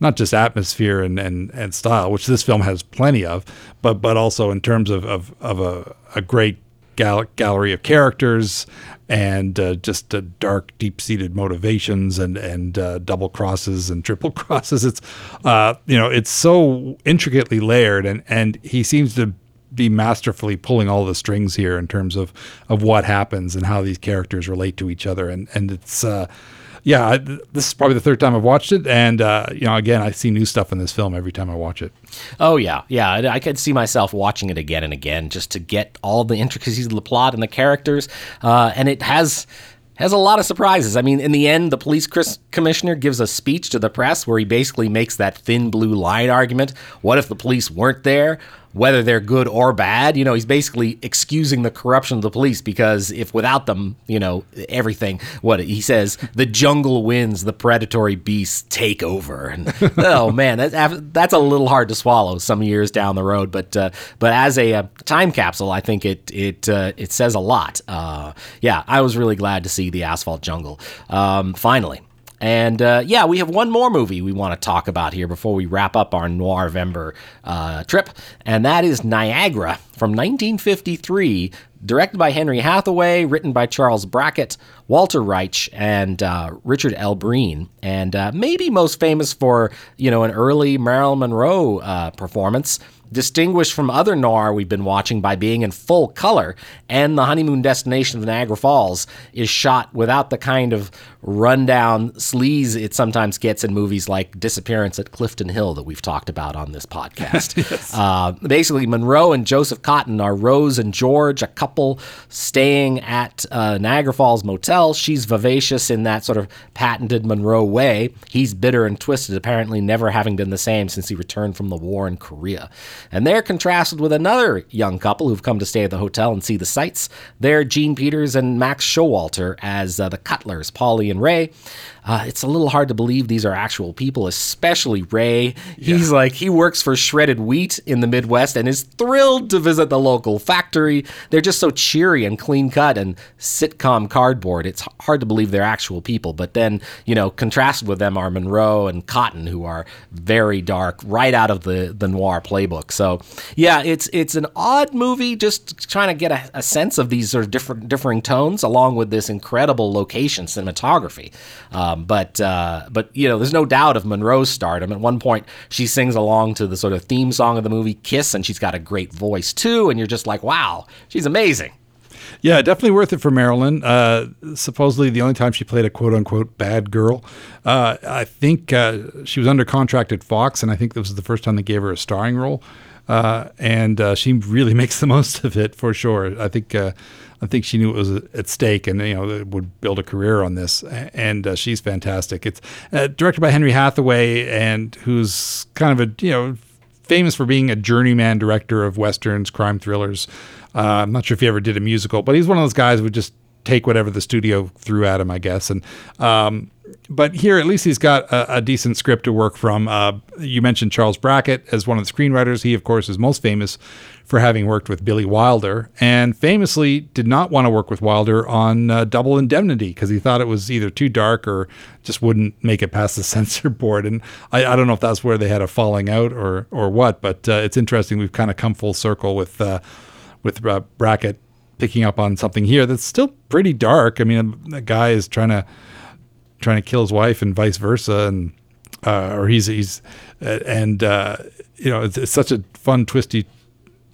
not just atmosphere and style, which this film has plenty of, but also in terms of a great gallery of characters and just dark, deep-seated motivations and double crosses and triple crosses. It's it's so intricately layered, and he seems to be masterfully pulling all the strings here in terms of what happens and how these characters relate to each other. And it's, this is probably the third time I've watched it. And, again, I see new stuff in this film every time I watch it. Oh, yeah. Yeah. I could see myself watching it again and again just to get all the intricacies of the plot and the characters. And it has a lot of surprises. I mean, in the end, the police commissioner gives a speech to the press where he basically makes that thin blue line argument. What if the police weren't there? Whether they're good or bad, he's basically excusing the corruption of the police because if without them, everything, what he says, the jungle wins, the predatory beasts take over. And, oh man, that's a little hard to swallow some years down the road. But as a time capsule, I think it says a lot. I was really glad to see The Asphalt Jungle finally. And, we have one more movie we want to talk about here before we wrap up our Noirvember trip, and that is Niagara from 1953, directed by Henry Hathaway, written by Charles Brackett, Walter Reich, and Richard L. Breen, and maybe most famous for, an early Marilyn Monroe performance, distinguished from other noir we've been watching by being in full color, and The Honeymoon Destination of Niagara Falls is shot without the kind of rundown sleaze it sometimes gets in movies like Disappearance at Clifton Hill that we've talked about on this podcast. Yes. Basically, Monroe and Joseph Cotton are Rose and George, a couple staying at Niagara Falls Motel. She's vivacious in that sort of patented Monroe way. He's bitter and twisted, apparently never having been the same since he returned from the war in Korea. And they're contrasted with another young couple who've come to stay at the hotel and see the sights. They're Gene Peters and Max Showalter as the Cutlers, Polly and Ray. It's a little hard to believe these are actual people, especially Ray. Yeah. He's like, he works for shredded wheat in the Midwest and is thrilled to visit the local factory. They're just so cheery and clean cut and sitcom cardboard. It's hard to believe they're actual people. But then, contrasted with them are Monroe and Cotton, who are very dark, right out of the noir playbook. So, yeah, it's an odd movie, just trying to get a sense of these sort of differing tones, along with this incredible location cinematography. But there's no doubt of Monroe's stardom. At one point, she sings along to the sort of theme song of the movie, Kiss, and she's got a great voice, too. And you're just like, wow, she's amazing. Yeah, definitely worth it for Marilyn. Supposedly the only time she played a quote-unquote bad girl. I think she was under contract at Fox, and I think this was the first time they gave her a starring role. And she really makes the most of it, for sure. I think she knew it was at stake, and would build a career on this. And she's fantastic. It's directed by Henry Hathaway, and who's kind of a famous for being a journeyman director of westerns, crime thrillers. I'm not sure if he ever did a musical, but he's one of those guys who would just take whatever the studio threw at him, I guess. And but here, at least he's got a decent script to work from. You mentioned Charles Brackett as one of the screenwriters. He, of course, is most famous for having worked with Billy Wilder, and famously did not want to work with Wilder on Double Indemnity because he thought it was either too dark or just wouldn't make it past the censor board. And I don't know if that's where they had a falling out or what, but it's interesting. We've kind of come full circle with Brackett picking up on something here that's still pretty dark. I mean, a guy is trying to kill his wife and vice versa, and or he's it's such a fun, twisty,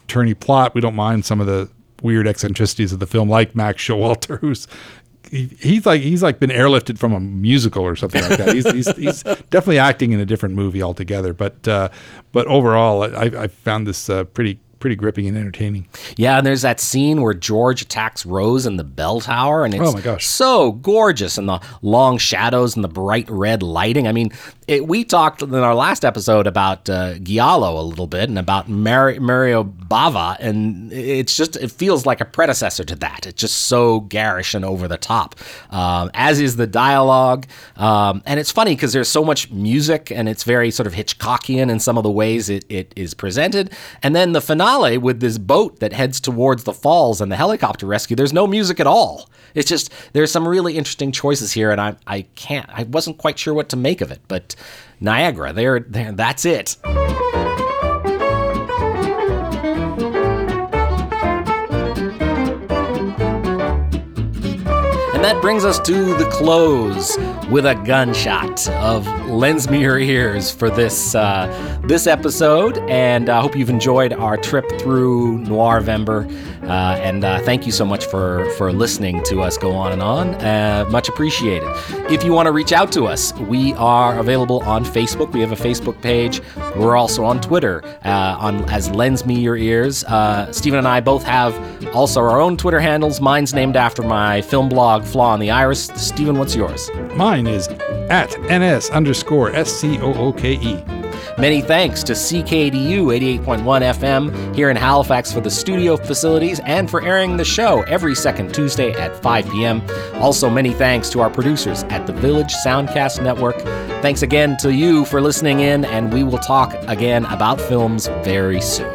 turny plot. We don't mind some of the weird eccentricities of the film, like Max Showalter, who's he's like been airlifted from a musical or something like that. He's definitely acting in a different movie altogether. But overall, I found this pretty gripping and entertaining. Yeah, and there's that scene where George attacks Rose in the bell tower, and it's so gorgeous, and the long shadows and the bright red lighting. I mean, we talked in our last episode about Giallo a little bit and about Mario Bava, and it feels like a predecessor to that. It's just so garish and over the top, as is the dialogue. And it's funny because there's so much music, and it's very sort of Hitchcockian in some of the ways it is presented. And then the phenomenon finale with this boat that heads towards the falls and the helicopter rescue, there's no music at all. It's just, there's some really interesting choices here, and I wasn't quite sure what to make of it, but Niagara, there, that's it. And that brings us to the close with a gunshot of Lends Me Your Ears for this episode. And I hope you've enjoyed our trip through Noirvember. And thank you so much for listening to us go on and on. Much appreciated. If you want to reach out to us, we are available on Facebook. We have a Facebook page. We're also on Twitter as Lends Me Your Ears. Stephen and I both have also our own Twitter handles. Mine's named after my film blog, Flaw in the Iris. Stephen, what's yours? Mine is at @NS_SCOOKE. Many thanks to CKDU 88.1 FM here in Halifax for the studio facilities and for airing the show every second Tuesday at 5 p.m. Also, many thanks to our producers at the Village Soundcast Network. Thanks again to you for listening in, and we will talk again about films very soon.